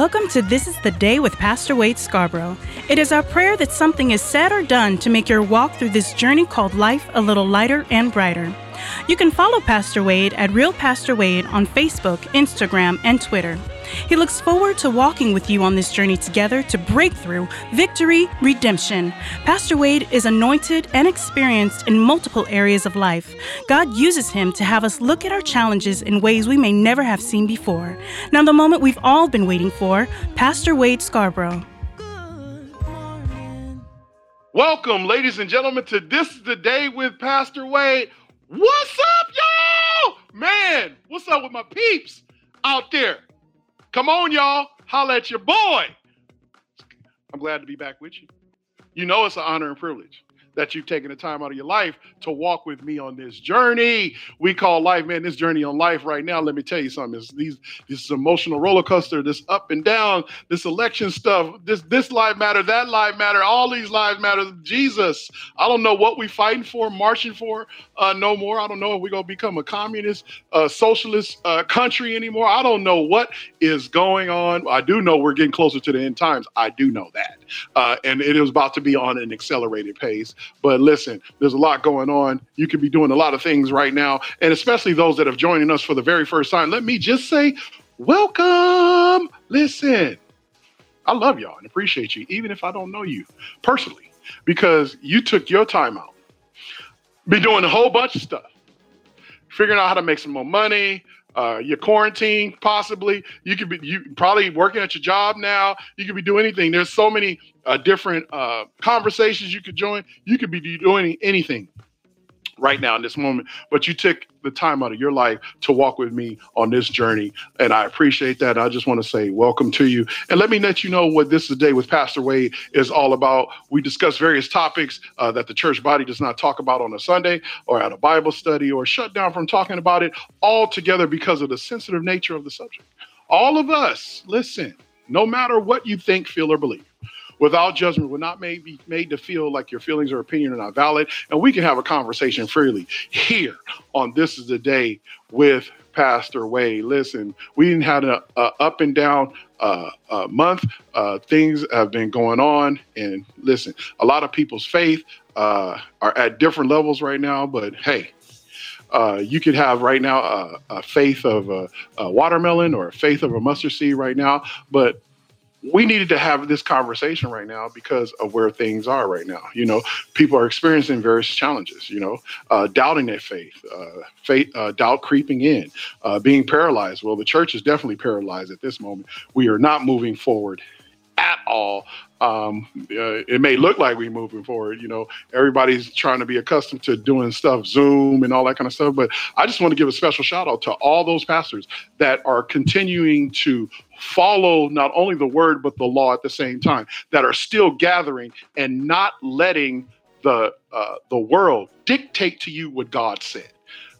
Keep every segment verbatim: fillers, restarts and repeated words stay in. Welcome to This is the Day with Pastor Wade Scarborough. It is our prayer that something is said or done to make your walk through this journey called life a little lighter and brighter. You can follow Pastor Wade at Real Pastor Wade on Facebook, Instagram, and Twitter. He looks forward to walking with you on this journey together to breakthrough, victory, redemption. Pastor Wade is anointed and experienced in multiple areas of life. God uses him to have us look at our challenges in ways we may never have seen before. Now, the moment we've all been waiting for, Pastor Wade Scarborough. Welcome, ladies and gentlemen, to This is the Day with Pastor Wade. What's up, y'all? Man, what's up with my peeps out there? Come on, y'all. Holla at your boy. I'm glad to be back with you. You know it's an honor and privilege that you've taken the time out of your life to walk with me on this journey we call life. Man, this journey on life right now, let me tell you something. It's these, this emotional roller coaster, this up and down, this election stuff, this this life matter, that life matter, all these lives matter. Jesus, I don't know what we fighting for, marching for uh, no more. I don't know if we're going to become a communist, uh, socialist uh, country anymore. I don't know what is going on. I do know we're getting closer to the end times. I do know that. Uh, and it is about to be on an accelerated pace. But listen, there's a lot going on. You could be doing a lot of things right now, and especially those that have joined us for the very first time. Let me just say, welcome. Listen, I love y'all and appreciate you, even if I don't know you personally, because you took your time out. Be doing a whole bunch of stuff, figuring out how to make some more money. Uh, you're quarantined, possibly. You could be you probably working at your job now. You could be doing anything. There's so many uh, different uh, conversations you could join. You could be doing anything right now in this moment. But you took the time out of your life to walk with me on this journey. And I appreciate that. I just want to say welcome to you. And let me let you know what This is the Day with Pastor Wade is all about. We discuss various topics uh, that the church body does not talk about on a Sunday or at a Bible study or shut down from talking about it altogether because of the sensitive nature of the subject. All of us, listen, no matter what you think, feel, or believe, without judgment, we're not made, be made to feel like your feelings or opinion are not valid, and we can have a conversation freely here on This is the Day with Pastor Wade. Listen, we didn't have an up and down uh, uh, month. Uh, things have been going on, and listen, a lot of people's faith uh, are at different levels right now, but hey, Uh, you could have right now a, a faith of a, a watermelon or a faith of a mustard seed right now, but we needed to have this conversation right now because of where things are right now. You know, people are experiencing various challenges, you know, uh, doubting their faith, uh, faith uh, doubt creeping in, uh, being paralyzed. Well, the church is definitely paralyzed at this moment. We are not moving forward at all. Um, uh, it may look like we're moving forward. You know, everybody's trying to be accustomed to doing stuff, Zoom and all that kind of stuff. But I just want to give a special shout out to all those pastors that are continuing to follow not only the word, but the law at the same time, that are still gathering and not letting the uh, the world dictate to you what God said.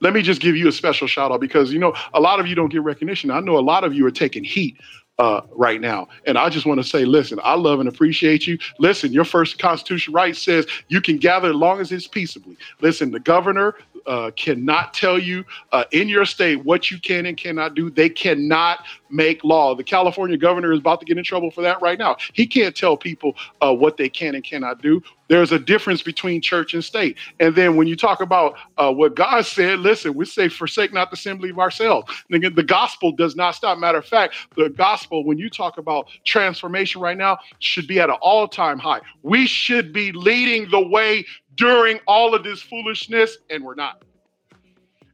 Let me just give you a special shout out because, you know, a lot of you don't get recognition. I know a lot of you are taking heat Uh, right now. And I just want to say, listen, I love and appreciate you. Listen, your first constitutional right says you can gather as long as it's peaceably. Listen, the governor uh, cannot tell you uh, in your state what you can and cannot do. They cannot make law. The California governor is about to get in trouble for that right now. He can't tell people uh, what they can and cannot do. There's a difference between church and state. And then when you talk about uh, what God said, listen, we say forsake not the assembly of ourselves. And again, the gospel does not stop. Matter of fact, the gospel, when you talk about transformation right now, should be at an all-time high. We should be leading the way during all of this foolishness, and we're not.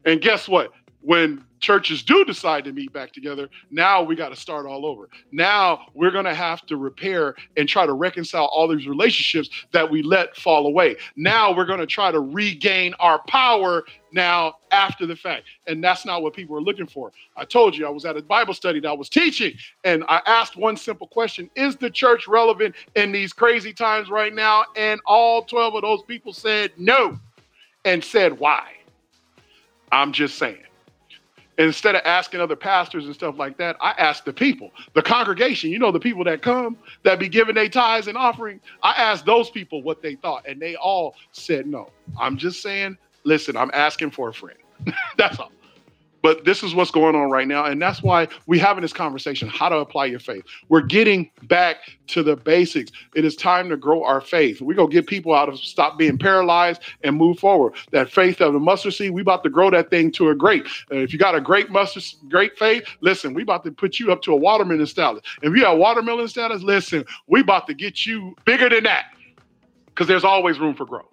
And guess what? When churches do decide to meet back together, now we got to start all over. Now we're going to have to repair and try to reconcile all these relationships that we let fall away. Now we're going to try to regain our power now after the fact. And that's not what people are looking for. I told you I was at a Bible study that I was teaching, and I asked one simple question. Is the church relevant in these crazy times right now? And all twelve of those people said no and said why. I'm just saying. Instead of asking other pastors and stuff like that, I asked the people, the congregation, you know, the people that come, that be giving their tithes and offering. I asked those people what they thought, and they all said no. I'm just saying, listen, I'm asking for a friend. That's all. But this is what's going on right now. And that's why we're having this conversation, how to apply your faith. We're getting back to the basics. It is time to grow our faith. We're going to get people out of stop being paralyzed and move forward. That faith of the mustard seed, we about to grow that thing to a grape. Uh, if you got a great mustard, great faith, listen, we about to put you up to a watermelon status. If you have watermelon status, listen, we about to get you bigger than that, because there's always room for growth.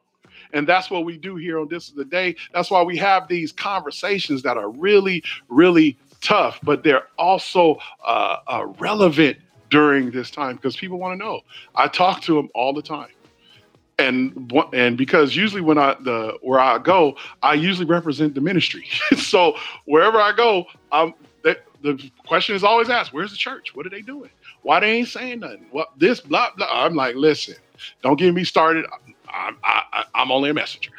And that's what we do here on This Is the Day. That's why we have these conversations that are really, really tough, but they're also uh, uh, relevant during this time because people want to know. I talk to them all the time. And and because usually when I the where I go, I usually represent the ministry. So wherever I go, I'm, the, the question is always asked, where's the church? What are they doing? Why they ain't saying nothing? Well, this blah, blah. I'm like, listen, don't get me started. I'm, I, I'm only a messenger.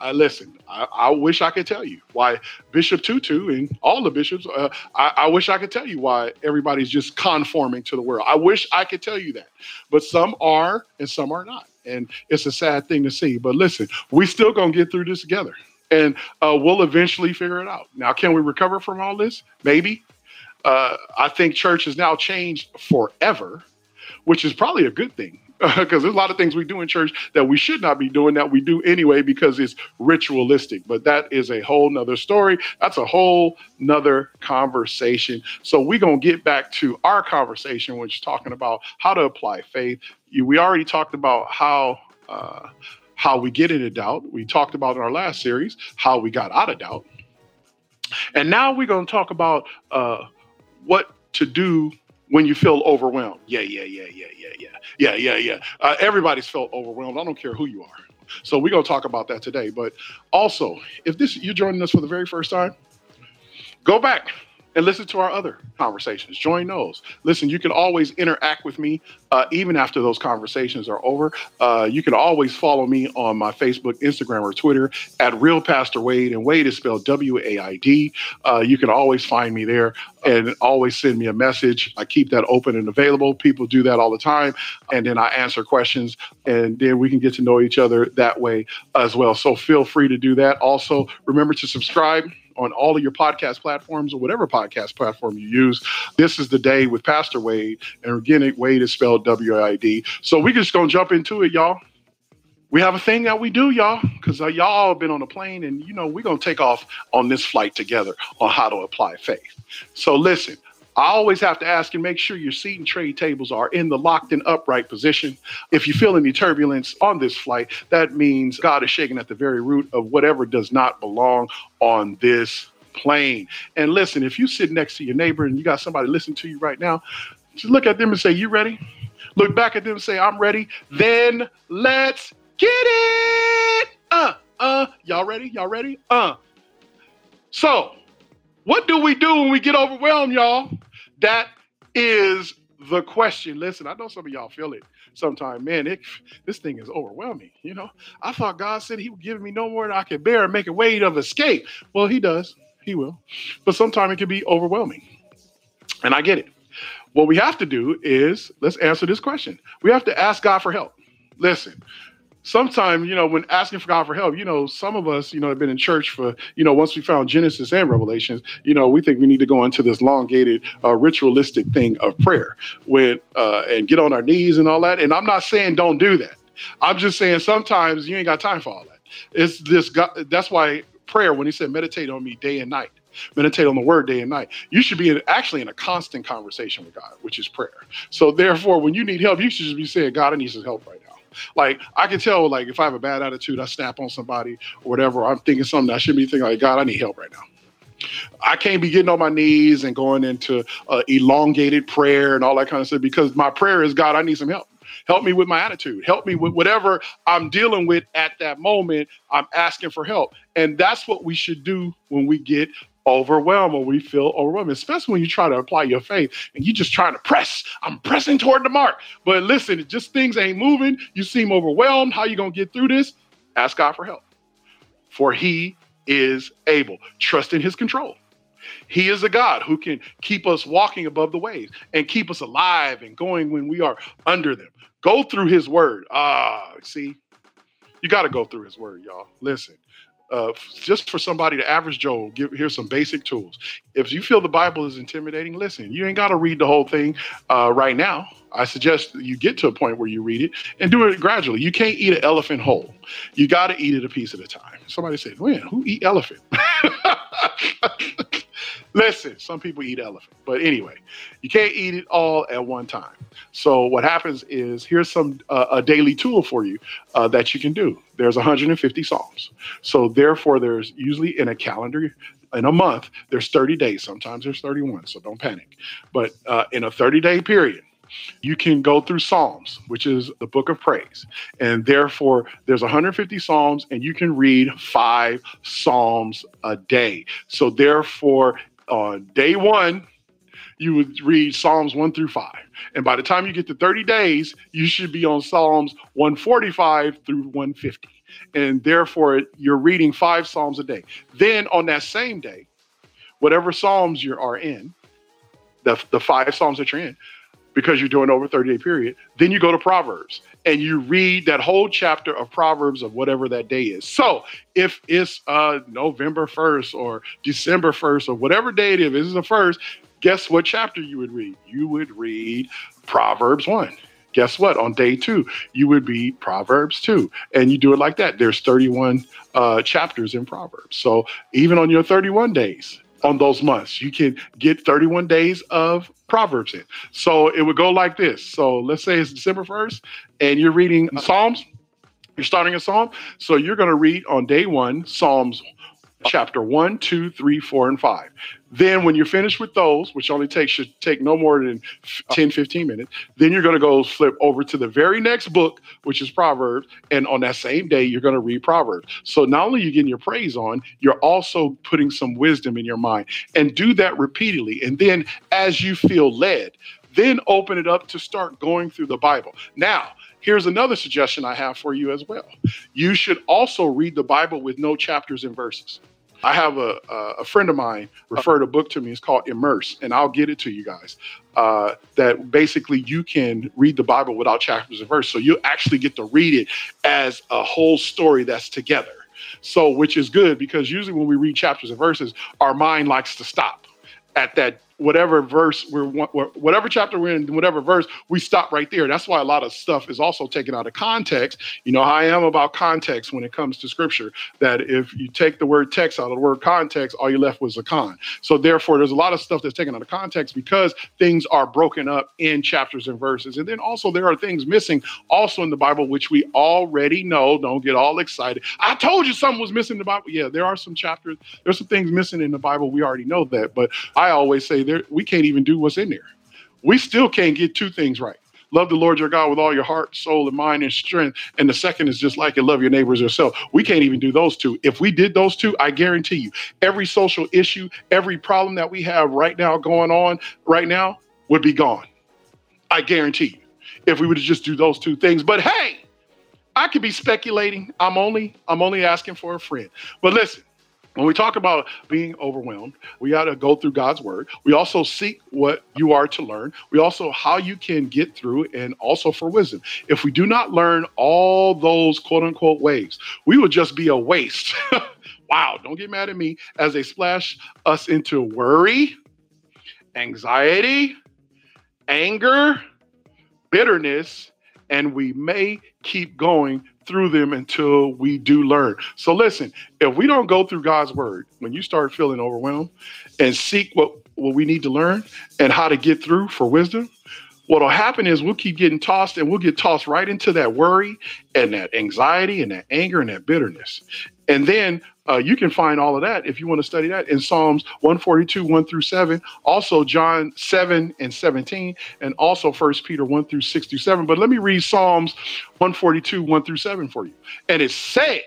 I listen, I, I wish I could tell you why Bishop Tutu and all the bishops, uh, I, I wish I could tell you why everybody's just conforming to the world. I wish I could tell you that, but some are and some are not. And it's a sad thing to see, but listen, we still gonna get through this together, and uh, we'll eventually figure it out. Now, can we recover from all this? Maybe. Uh, I think church has now changed forever, which is probably a good thing. Because there's a lot of things we do in church that we should not be doing that we do anyway because it's ritualistic. But that is a whole nother story. That's a whole nother conversation. So we're going to get back to our conversation, which is talking about how to apply faith. We already talked about how uh, how we get into doubt. We talked about in our last series how we got out of doubt. And now we're going to talk about uh, what to do when you feel overwhelmed. Yeah, yeah, yeah, yeah, yeah, yeah, yeah, yeah, yeah. Uh, everybody's felt overwhelmed. I don't care who you are. So we're going to talk about that today. But also, if this you're joining us for the very first time, go back and listen to our other conversations. Join those. Listen, you can always interact with me uh, even after those conversations are over. Uh, you can always follow me on my Facebook, Instagram, or Twitter at Real Pastor Wade. And Wade is spelled W A I D. Uh, you can always find me there and always send me a message. I keep that open and available. People do that all the time. And then I answer questions, and then we can get to know each other that way as well. So feel free to do that. Also, remember to subscribe on all of your podcast platforms or whatever podcast platform you use. This is the Day with Pastor Wade. And again, Wade is spelled W I D. So we're just going to jump into it, y'all. We have a thing that we do, y'all, because uh, y'all have been on a plane, and, you know, we're going to take off on this flight together on how to apply faith. So listen, I always have to ask and make sure your seat and tray tables are in the locked and upright position. If you feel any turbulence on this flight, that means God is shaking at the very root of whatever does not belong on this plane. And listen, if you sit next to your neighbor and you got somebody listening to you right now, just look at them and say, you ready? Look back at them and say, I'm ready. Then let's get it. Uh, uh, y'all ready? Y'all ready? Uh. So what do we do when we get overwhelmed, y'all? That is the question. Listen, I know some of y'all feel it sometimes. Man, it, this thing is overwhelming. You know, I thought God said he would give me no more than I could bear and make a way of escape. Well, he does. He will. But sometimes it can be overwhelming. And I get it. What we have to do is let's answer this question. We have to ask God for help. Listen, sometimes, you know, when asking for God for help, you know, some of us, you know, have been in church for, you know, once we found Genesis and Revelations, you know, we think we need to go into this elongated, uh, ritualistic thing of prayer when, uh, and get on our knees and all that. And I'm not saying don't do that. I'm just saying sometimes you ain't got time for all that. It's this God, that's why prayer, when he said, meditate on me day and night, meditate on the word day and night. You should be in, actually in a constant conversation with God, which is prayer. So therefore, when you need help, you should just be saying, God, I need some help right now. Like, I can tell, like, if I have a bad attitude, I snap on somebody or whatever. I'm thinking something I shouldn't be thinking, like, God, I need help right now. I can't be getting on my knees and going into uh, elongated prayer and all that kind of stuff, because my prayer is, God, I need some help. Help me with my attitude. Help me with whatever I'm dealing with at that moment. I'm asking for help. And that's what we should do when we get overwhelmed or we feel overwhelmed, especially when you try to apply your faith and you're just trying to press. I'm pressing toward the mark. But listen, just things ain't moving. You seem overwhelmed. How you going to get through this? Ask God for help. For he is able. Trust in his control. He is a God who can keep us walking above the waves and keep us alive and going when we are under them. Go through his word. Ah, see, you got to go through his word, y'all. Listen. Uh, just for somebody to average Joe, give, here's some basic tools. If you feel the Bible is intimidating, listen, you ain't got to read the whole thing uh, right now. I suggest you get to a point where you read it and do it gradually. You can't eat an elephant whole. You got to eat it a piece at a time. Somebody said, man, who eat elephant? Listen, some people eat elephant, but anyway, you can't eat it all at one time. So what happens is here's some uh, a daily tool for you uh, that you can do. There's one hundred fifty Psalms. So therefore, there's usually in a calendar, in a month, there's thirty days. Sometimes there's thirty-one, so don't panic. But uh, in a thirty-day period, you can go through Psalms, which is the book of praise. And therefore, there's one hundred fifty Psalms, and you can read five Psalms a day. So therefore, on day one, you would read Psalms one through five. And by the time you get to thirty days, you should be on Psalms one forty-five through one fifty. And therefore, you're reading five Psalms a day. Then on that same day, whatever Psalms you are in, the, the five Psalms that you're in, because you're doing over a thirty-day period, then you go to Proverbs and you read that whole chapter of Proverbs of whatever that day is. So if it's uh, November first or December first or whatever day it is, this is the first, guess what chapter you would read? You would read Proverbs one. Guess what? On day two, you would be Proverbs two. And you do it like that. There's thirty-one uh, chapters in Proverbs. So even on your thirty-one days, on those months, you can get thirty-one days of Proverbs in. So it would go like this. So let's say it's December first and you're reading Psalms. You're starting a Psalm. So you're going to read on day one, Psalms chapter one, two, three, four, and five. Then when you're finished with those, which only takes should take no more than ten, fifteen minutes, then you're going to go flip over to the very next book, which is Proverbs. And on that same day, you're going to read Proverbs. So not only are you getting your praise on, you're also putting some wisdom in your mind, and do that repeatedly. And then as you feel led, then open it up to start going through the Bible. Now, here's another suggestion I have for you as well. You should also read the Bible with no chapters and verses. I have a, a friend of mine referred a book to me. It's called Immerse, and I'll get it to you guys. Uh, that basically you can read the Bible without chapters and verses. So you actually get to read it as a whole story that's together. So, which is good, because usually when we read chapters and verses, our mind likes to stop at that whatever verse we're whatever chapter we're in, whatever verse, we stop right there. That's why a lot of stuff is also taken out of context. You know, I am about context when it comes to scripture, that if you take the word text out of the word context, all you left was a con. So therefore, there's a lot of stuff that's taken out of context because things are broken up in chapters and verses. And then also there are things missing also in the Bible, which we already know. Don't get all excited. I told you something was missing in the Bible. Yeah, there are some chapters. There's some things missing in the Bible. We already know that. But I always say, There, we can't even do what's in there. We still can't get two things right. Love the Lord your God with all your heart, soul, and mind, and strength. And the second is just like it, love your neighbors yourself. We can't even do those two. If we did those two, I guarantee you, every social issue, every problem that we have right now going on right now would be gone. I guarantee you, if we would just do those two things. But hey, I could be speculating. I'm only, I'm only asking for a friend. But listen, when we talk about being overwhelmed, we got to go through God's word. We also seek what you are to learn. We also how you can get through, and also for wisdom. If we do not learn all those quote unquote ways, we would just be a waste. Wow. Don't get mad at me, as they splash us into worry, anxiety, anger, bitterness, and we may keep going through them until we do learn. So listen, if we don't go through God's word, when you start feeling overwhelmed and seek what, what we need to learn and how to get through for wisdom, what'll happen is we'll keep getting tossed, and we'll get tossed right into that worry and that anxiety and that anger and that bitterness. And then uh, you can find all of that if you want to study that in Psalms one forty-two, one through seven, also John seven and seventeen, and also First Peter one through six through seven. But let me read Psalms one forty-two, one through seven for you. And it says,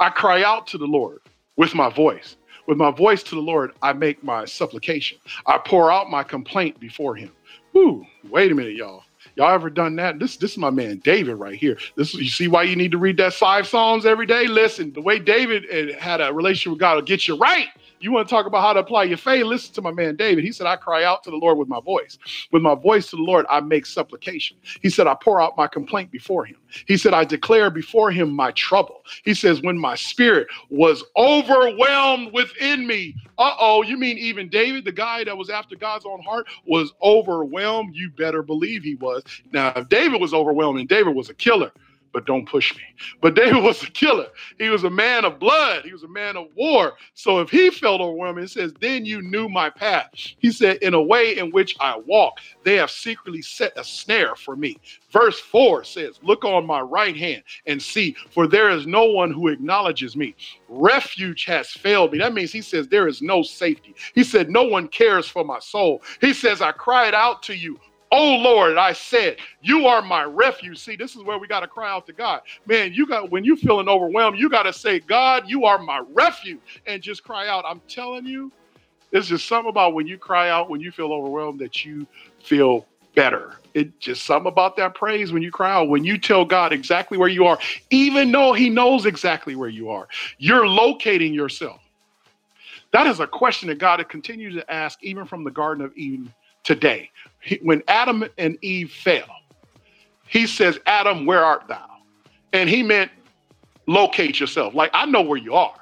I cry out to the Lord with my voice. With my voice to the Lord, I make my supplication. I pour out my complaint before him. Woo, wait a minute, y'all. Y'all ever done that? This this is my man David right here. This you see why you need to read that five Psalms every day? Listen, the way David had a relationship with God will get you right. You want to talk about how to apply your faith? Listen to my man David. He said, I cry out to the Lord with my voice. With my voice to the Lord, I make supplication. He said, I pour out my complaint before him. He said, I declare before him my trouble. He says, when my spirit was overwhelmed within me. Uh-oh, you mean even David, the guy that was after God's own heart, was overwhelmed? You better believe he was. Now, if David was overwhelmed, and David was a killer, but don't push me. But David was a killer. He was a man of blood. He was a man of war. So if he felt overwhelmed, it says, then you knew my path. He said, in a way in which I walk, they have secretly set a snare for me. Verse four says, look on my right hand and see, for there is no one who acknowledges me. Refuge has failed me. That means he says there is no safety. He said, no one cares for my soul. He says, I cried out to you, oh, Lord, I said, you are my refuge. See, this is where we got to cry out to God. Man, you got, when you're feeling overwhelmed, you got to say, God, you are my refuge, and just cry out. I'm telling you, there's just something about when you cry out, when you feel overwhelmed, that you feel better. It just something about that praise when you cry out, when you tell God exactly where you are, even though he knows exactly where you are, you're locating yourself. That is a question that God continues to ask, even from the Garden of Eden today. When Adam and Eve fell, he says, Adam, where art thou? And he meant locate yourself. Like, I know where you are.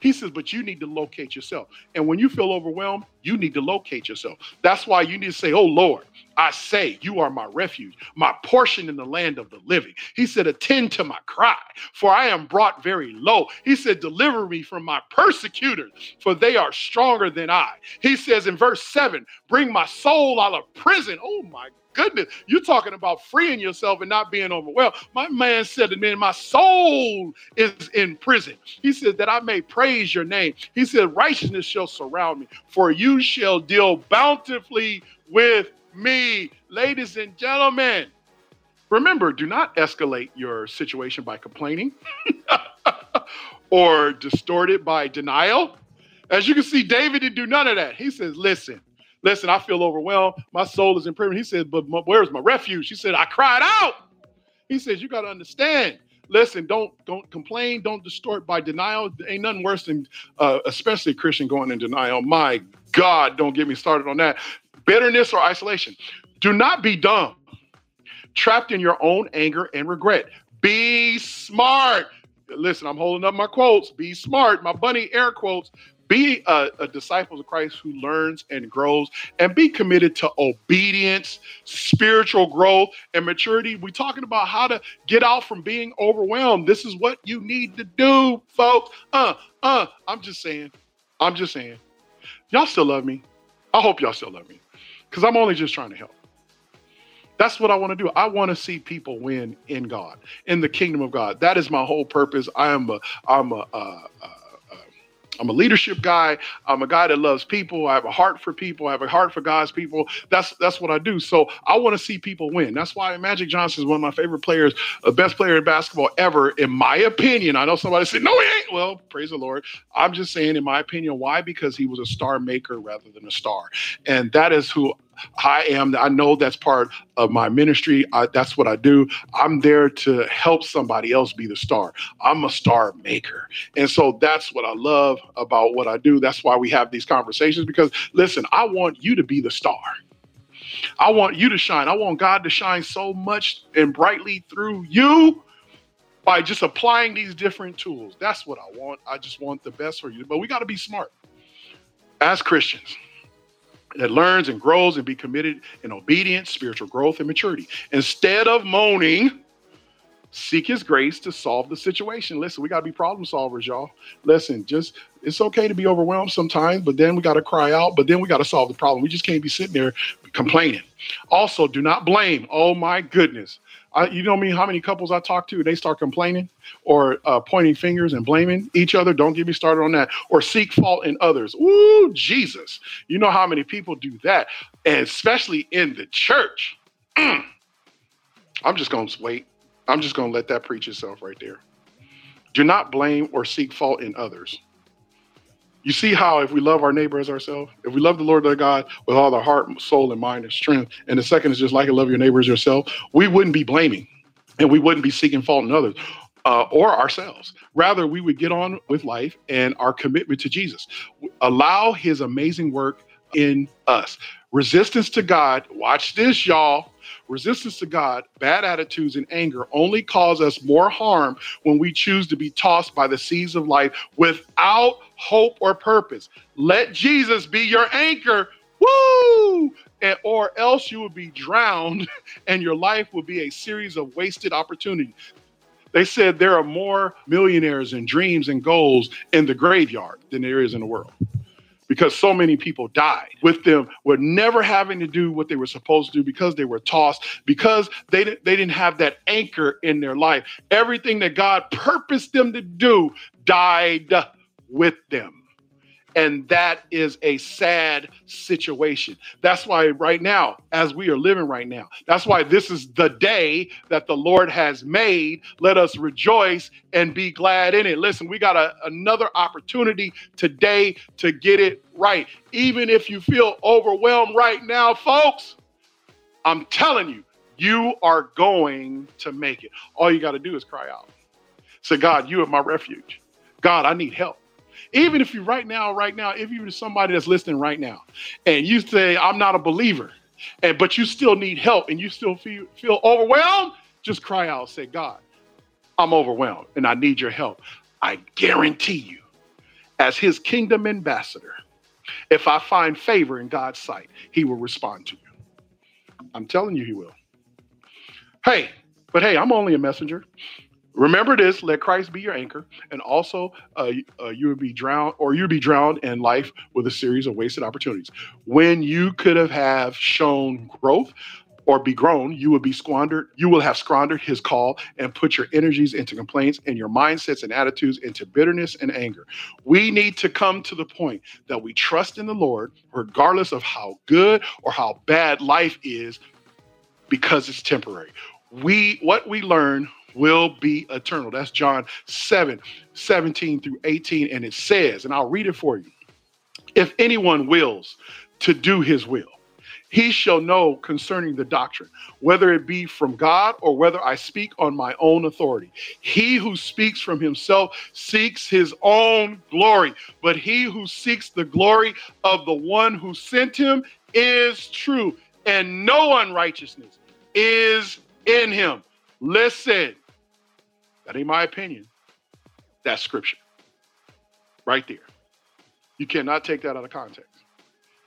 He says, but you need to locate yourself. And when you feel overwhelmed, you need to locate yourself. That's why you need to say, oh, Lord, I say you are my refuge, my portion in the land of the living. He said, attend to my cry, for I am brought very low. He said, deliver me from my persecutors, for they are stronger than I. He says in verse seven, bring my soul out of prison. Oh, my goodness. You're talking about freeing yourself and not being overwhelmed. My man said to me, my soul is in prison. He said that I may praise your name. He said, righteousness shall surround me, for you shall deal bountifully with me. Ladies and gentlemen, remember, do not escalate your situation by complaining or distort it by denial. As you can see, David didn't do none of that. He says, listen, listen, I feel overwhelmed. My soul is in prison. He said, but my, where's my refuge? He said, I cried out. He says, you got to understand. Listen, don't don't complain. Don't distort by denial. Ain't nothing worse than uh, especially a Christian going in denial. My God, don't get me started on that. Bitterness or isolation. Do not be dumb, trapped in your own anger and regret. Be smart. Listen, I'm holding up my quotes. Be smart. My bunny air quotes. Be a, a disciple of Christ who learns and grows, and be committed to obedience, spiritual growth, and maturity. We're talking about how to get out from being overwhelmed. This is what you need to do, folks. Uh, uh, I'm just saying. I'm just saying. Y'all still love me. I hope y'all still love me, because I'm only just trying to help. That's what I want to do. I want to see people win in God, in the kingdom of God. That is my whole purpose. I am a, I'm a, uh, uh, I'm a leadership guy. I'm a guy that loves people. I have a heart for people. I have a heart for God's people. That's that's what I do. So I want to see people win. That's why Magic Johnson is one of my favorite players, the best player in basketball ever, in my opinion. I know somebody said, no, he ain't. Well, praise the Lord. I'm just saying, in my opinion, why? Because he was a star maker rather than a star. And that is who I am. I know that's part of my ministry. I, that's what I do. I'm there to help somebody else be the star. I'm a star maker. And so that's what I love about what I do. That's why we have these conversations, because listen, I want you to be the star. I want you to shine. I want God to shine so much and brightly through you by just applying these different tools. That's what I want. I just want the best for you. But we got to be smart as Christians that learns and grows, and be committed in obedience, spiritual growth, and maturity. Instead of moaning, seek his grace to solve the situation. Listen, we got to be problem solvers, y'all. Listen, just it's okay to be overwhelmed sometimes, but then we got to cry out, but then we got to solve the problem. We just can't be sitting there complaining. Also, do not blame. Oh, my goodness. I, you know me, how many couples I talk to, they start complaining or uh, pointing fingers and blaming each other. Don't get me started on that. Or seek fault in others. Ooh, Jesus. You know how many people do that, and especially in the church. Mm. I'm just going to wait. I'm just going to let that preach itself right there. Do not blame or seek fault in others. You see how if we love our neighbor as ourselves, if we love the Lord our God with all our heart, soul, and mind and strength, and the second is just like you love your neighbor as yourself, we wouldn't be blaming, and we wouldn't be seeking fault in others. uh, or ourselves. Rather, we would get on with life and our commitment to Jesus. Allow his amazing work in us. Resistance to God, watch this, y'all. Resistance to God, bad attitudes and anger only cause us more harm when we choose to be tossed by the seas of life without hope or purpose. Let Jesus be your anchor. Woo! And, or else you will be drowned and your life will be a series of wasted opportunities. They said there are more millionaires and dreams and goals in the graveyard than there is in the world, because so many people died with them, were never having to do what they were supposed to do because they were tossed, because they, they didn't have that anchor in their life. Everything that God purposed them to do died with them. And that is a sad situation. That's why right now, as we are living right now, that's why this is the day that the Lord has made. Let us rejoice and be glad in it. Listen, we got a, another opportunity today to get it right. Even if you feel overwhelmed right now, folks, I'm telling you, you are going to make it. All you got to do is cry out. Say, God, you are my refuge. God, I need help. Even if you right now, right now, if you're somebody that's listening right now and you say, I'm not a believer, and but you still need help and you still feel, feel overwhelmed, just cry out, say, God, I'm overwhelmed and I need your help. I guarantee you, as his kingdom ambassador, if I find favor in God's sight, he will respond to you. I'm telling you, he will. Hey, but hey, I'm only a messenger. Remember this, let Christ be your anchor, and also uh, uh, you will be drowned, or you'll be drowned in life with a series of wasted opportunities. When you could have, have shown growth or be grown, you will be squandered. You will have squandered his call and put your energies into complaints and your mindsets and attitudes into bitterness and anger. We need to come to the point that we trust in the Lord, regardless of how good or how bad life is, because it's temporary. We, what we learn will be eternal. That's John seven, seventeen through eighteen. And it says, and I'll read it for you. If anyone wills to do his will, he shall know concerning the doctrine, whether it be from God or whether I speak on my own authority. He who speaks from himself seeks his own glory, but he who seeks the glory of the one who sent him is true, and no unrighteousness is in him. Listen. That ain't my opinion. That's scripture. Right there. You cannot take that out of context.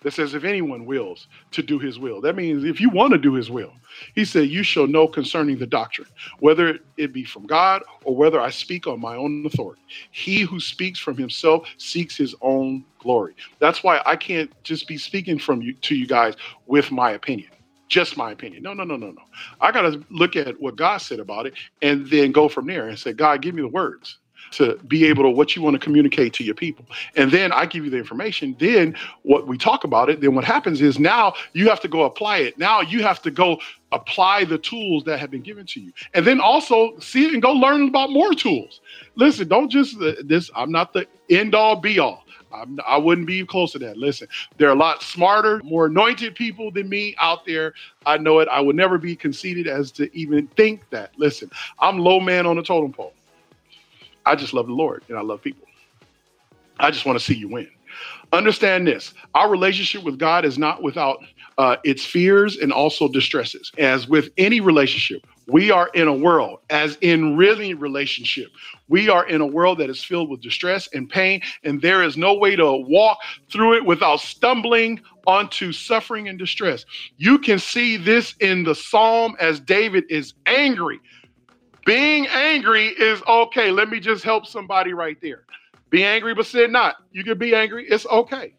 That says, if anyone wills to do his will, that means if you want to do his will, he said, you shall know concerning the doctrine, whether it be from God or whether I speak on my own authority. He who speaks from himself seeks his own glory. That's why I can't just be speaking from you to you guys with my opinion. Just my opinion. No, no, no, no, no. I got to look at what God said about it and then go from there and say, God, give me the words to be able to what you want to communicate to your people. And then I give you the information. Then what we talk about it, then what happens is now you have to go apply it. Now you have to go apply the tools that have been given to you. And then also see and go learn about more tools. Listen, don't just uh, this. I'm not the end all be all. I'm, I wouldn't be close to that. Listen, there are a lot smarter, more anointed people than me out there. I know it. I would never be conceited as to even think that. Listen, I'm low man on the totem pole. I just love the Lord and I love people. I just want to see you win. Understand this. Our relationship with God is not without uh, its fears and also distresses. As with any relationship, we are in a world, as in really relationship, we are in a world that is filled with distress and pain, and there is no way to walk through it without stumbling onto suffering and distress. You can see this in the Psalm as David is angry. Being angry is okay. Let me just help somebody right there. Be angry, but sin not. You can be angry. It's okay.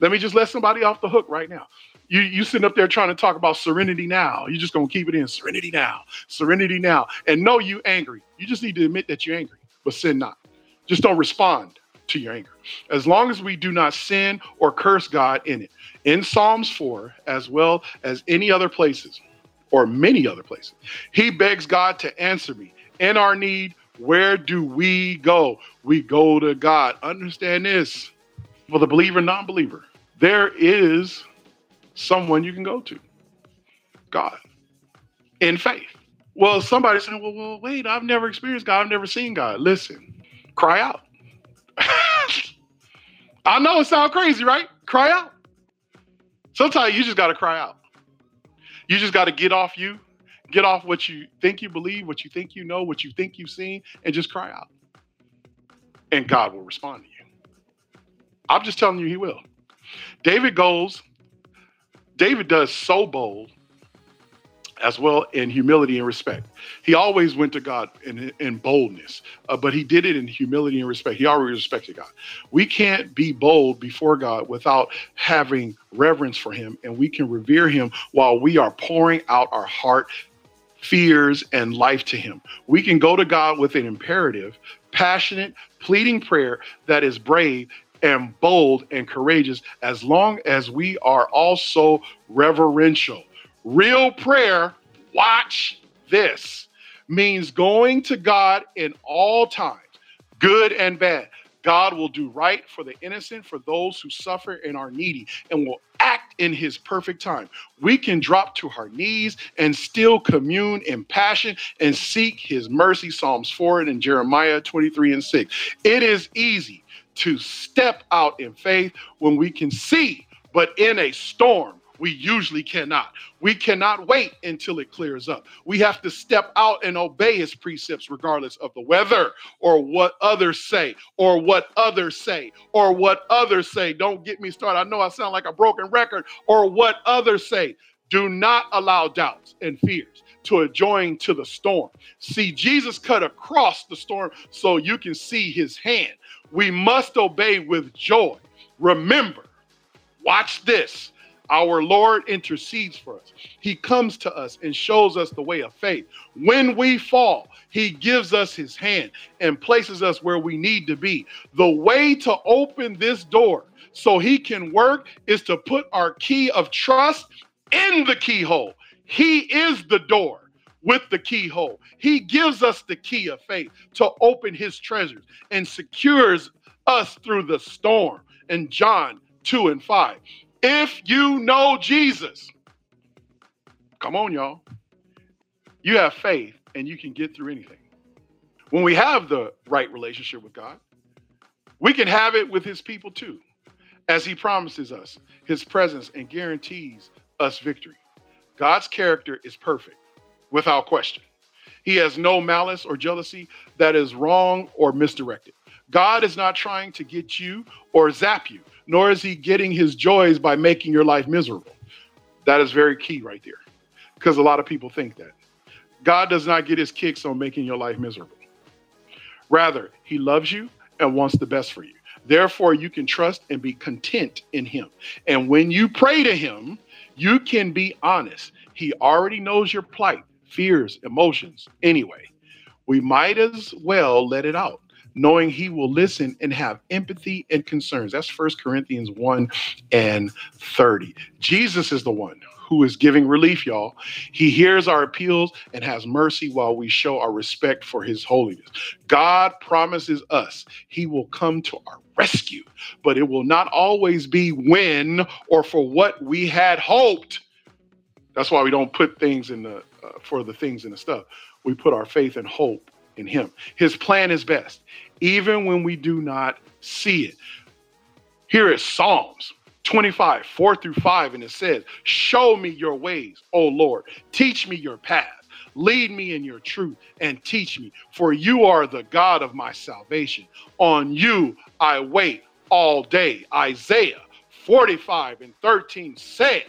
Let me just let somebody off the hook right now. You you sitting up there trying to talk about serenity now. You're just going to keep it in serenity now, serenity now. And no, you angry. You just need to admit that you're angry, but sin not. Just don't respond to your anger. As long as we do not sin or curse God in it. In Psalms four, as well as any other places or many other places, he begs God to answer me in our need. Where do we go? We go to God. Understand this. For the believer, non-believer, there is someone you can go to, God, in faith. Well, somebody said, well, well, wait, I've never experienced God. I've never seen God. Listen, cry out. I know it sounds crazy, right? Cry out. Sometimes you just got to cry out. You just got to get off you, get off what you think you believe, what you think you know, what you think you've seen, and just cry out. And God will respond to you. I'm just telling you, he will. David goes, David does so bold as well in humility and respect. He always went to God in, in boldness, uh, but he did it in humility and respect. He already respected God. We can't be bold before God without having reverence for him, and we can revere him while we are pouring out our heart, fears, and life to him. We can go to God with an imperative, passionate, pleading prayer that is brave and bold and courageous, as long as we are also reverential. Real prayer, watch this, means going to God in all times, good and bad. God will do right for the innocent, for those who suffer and are needy, and will act in his perfect time. We can drop to our knees and still commune in passion and seek his mercy, Psalms four and Jeremiah twenty-three and six. It is easy to step out in faith when we can see, but in a storm, we usually cannot. We cannot wait until it clears up. We have to step out and obey his precepts, regardless of the weather or what others say, or what others say, or what others say. Don't get me started. I know I sound like a broken record. Or what others say. Do not allow doubts and fears to adjoin to the storm. See, Jesus cut across the storm so you can see his hand. We must obey with joy. Remember, watch this. Our Lord intercedes for us. He comes to us and shows us the way of faith. When we fall, he gives us his hand and places us where we need to be. The way to open this door so he can work is to put our key of trust in the keyhole. He is the door with the keyhole. He gives us the key of faith to open his treasures and secures us through the storm. In John two and five. If you know Jesus, come on, y'all, you have faith and you can get through anything. When we have the right relationship with God, we can have it with his people too, as he promises us his presence and guarantees us victory. God's character is perfect, without question. He has no malice or jealousy that is wrong or misdirected. God is not trying to get you or zap you, nor is he getting his joys by making your life miserable. That is very key right there, because a lot of people think that. God does not get his kicks on making your life miserable. Rather, he loves you and wants the best for you. Therefore, you can trust and be content in him. And when you pray to him, you can be honest. He already knows your plight, fears, emotions. Anyway, we might as well let it out, knowing he will listen and have empathy and concerns. That's First Corinthians one and thirty. Jesus is the one who is giving relief, y'all. He hears our appeals and has mercy while we show our respect for his holiness. God promises us he will come to our rescue, but it will not always be when or for what we had hoped. That's why we don't put things in the, uh, for the things in the stuff. We put our faith and hope in him. His plan is best, even when we do not see it. Here is Psalms twenty-five, four through five, and it says, "Show me your ways, O Lord. Teach me your paths. Lead me in your truth and teach me, for you are the God of my salvation. On you I wait all day." Isaiah forty-five and thirteen says,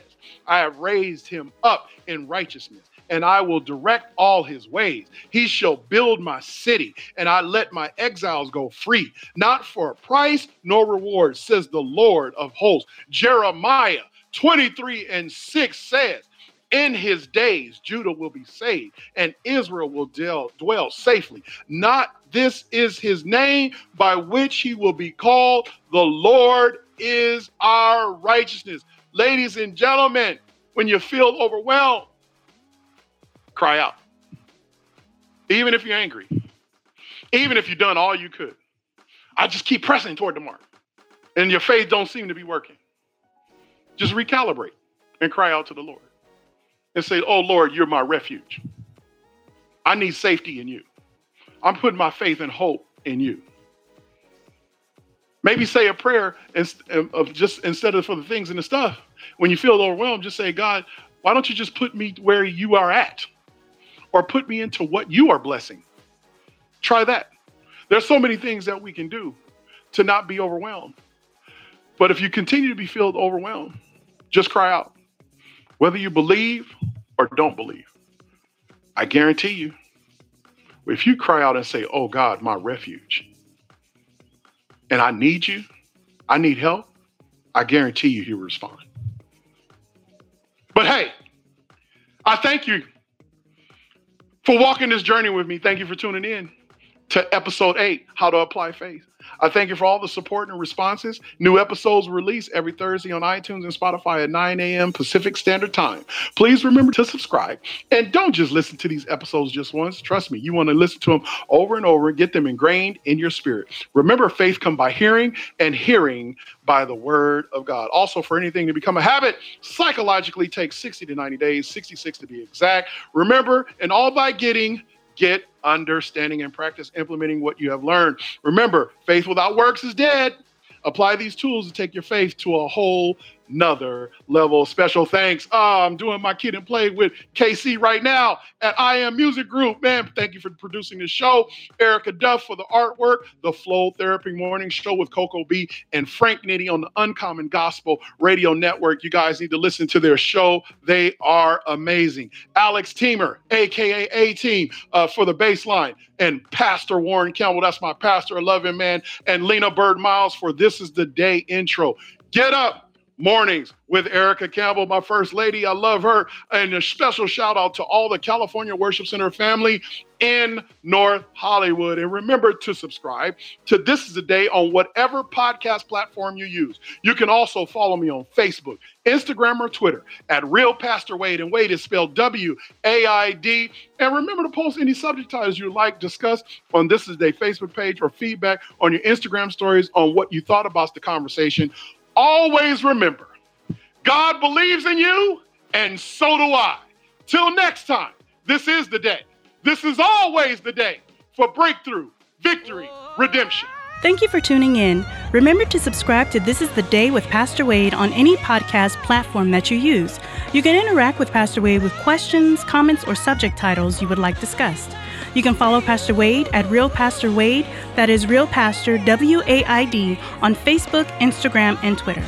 "I have raised him up in righteousness, and I will direct all his ways. He shall build my city, and I let my exiles go free, not for a price nor reward, says the Lord of hosts." Jeremiah twenty-three and six says, "In his days, Judah will be saved, and Israel will dwell, dwell safely. Not this is his name by which he will be called. The Lord is our righteousness." Ladies and gentlemen, when you feel overwhelmed, cry out. Even if you're angry, even if you've done all you could, I just keep pressing toward the mark and your faith don't seem to be working. Just recalibrate and cry out to the Lord and say, "Oh Lord, you're my refuge. I need safety in you. I'm putting my faith and hope in you. Maybe say a prayer and, of just instead of for the things and the stuff. When you feel overwhelmed, just say, God, why don't you just put me where you are at, or put me into what you are blessing? Try that. There's so many things that we can do to not be overwhelmed. But if you continue to be filled overwhelmed, just cry out. Whether you believe or don't believe, I guarantee you, if you cry out and say, oh God, my refuge, and I need you, I need help, I guarantee you, he'll respond. But hey, I thank you for walking this journey with me. Thank you for tuning in to episode eight, How to Apply Faith. I thank you for all the support and responses. New episodes released every Thursday on iTunes and Spotify at nine a.m. Pacific Standard Time. Please remember to subscribe, and don't just listen to these episodes just once. Trust me, you want to listen to them over and over and get them ingrained in your spirit. Remember, faith comes by hearing, and hearing by the word of God. Also, for anything to become a habit, psychologically takes sixty to ninety days, sixty-six to be exact. Remember, in all thy getting, get understanding, and practice implementing what you have learned. Remember, faith without works is dead. Apply these tools to take your faith to a whole nother level. Special thanks. Oh, I'm doing my kid and play with K C right now at I Am Music Group. Man, thank you for producing this show. Erica Duff for the artwork. The Flow Therapy Morning Show with Coco B and Frank Nitty on the Uncommon Gospel Radio Network. You guys need to listen to their show. They are amazing. Alex Teamer, a k a. A-Team, uh, for the bass line. And Pastor Warren Campbell, that's my pastor. I love him, man. And Lena Bird-Miles for This Is The Day intro. Get up. Mornings with Erica Campbell, my first lady. I love her. And a special shout out to all the California Worship Center family in North Hollywood. And remember to subscribe to This Is The Day on whatever podcast platform you use. You can also follow me on Facebook, Instagram, or Twitter at Real Pastor Wade. And Wade is spelled W A I D. And remember to post any subject titles you like discussed on This Is The Day Facebook page, or feedback on your Instagram stories on what you thought about the conversation. Always remember, God believes in you, and so do I. Till next time, this is the day. This is always the day for breakthrough, victory, redemption. Thank you for tuning in. Remember to subscribe to This Is The Day with Pastor Wade on any podcast platform that you use. You can interact with Pastor Wade with questions, comments, or subject titles you would like discussed. You can follow Pastor Wade at Real Pastor Wade, that is Real Pastor W A I D, on Facebook, Instagram, and Twitter.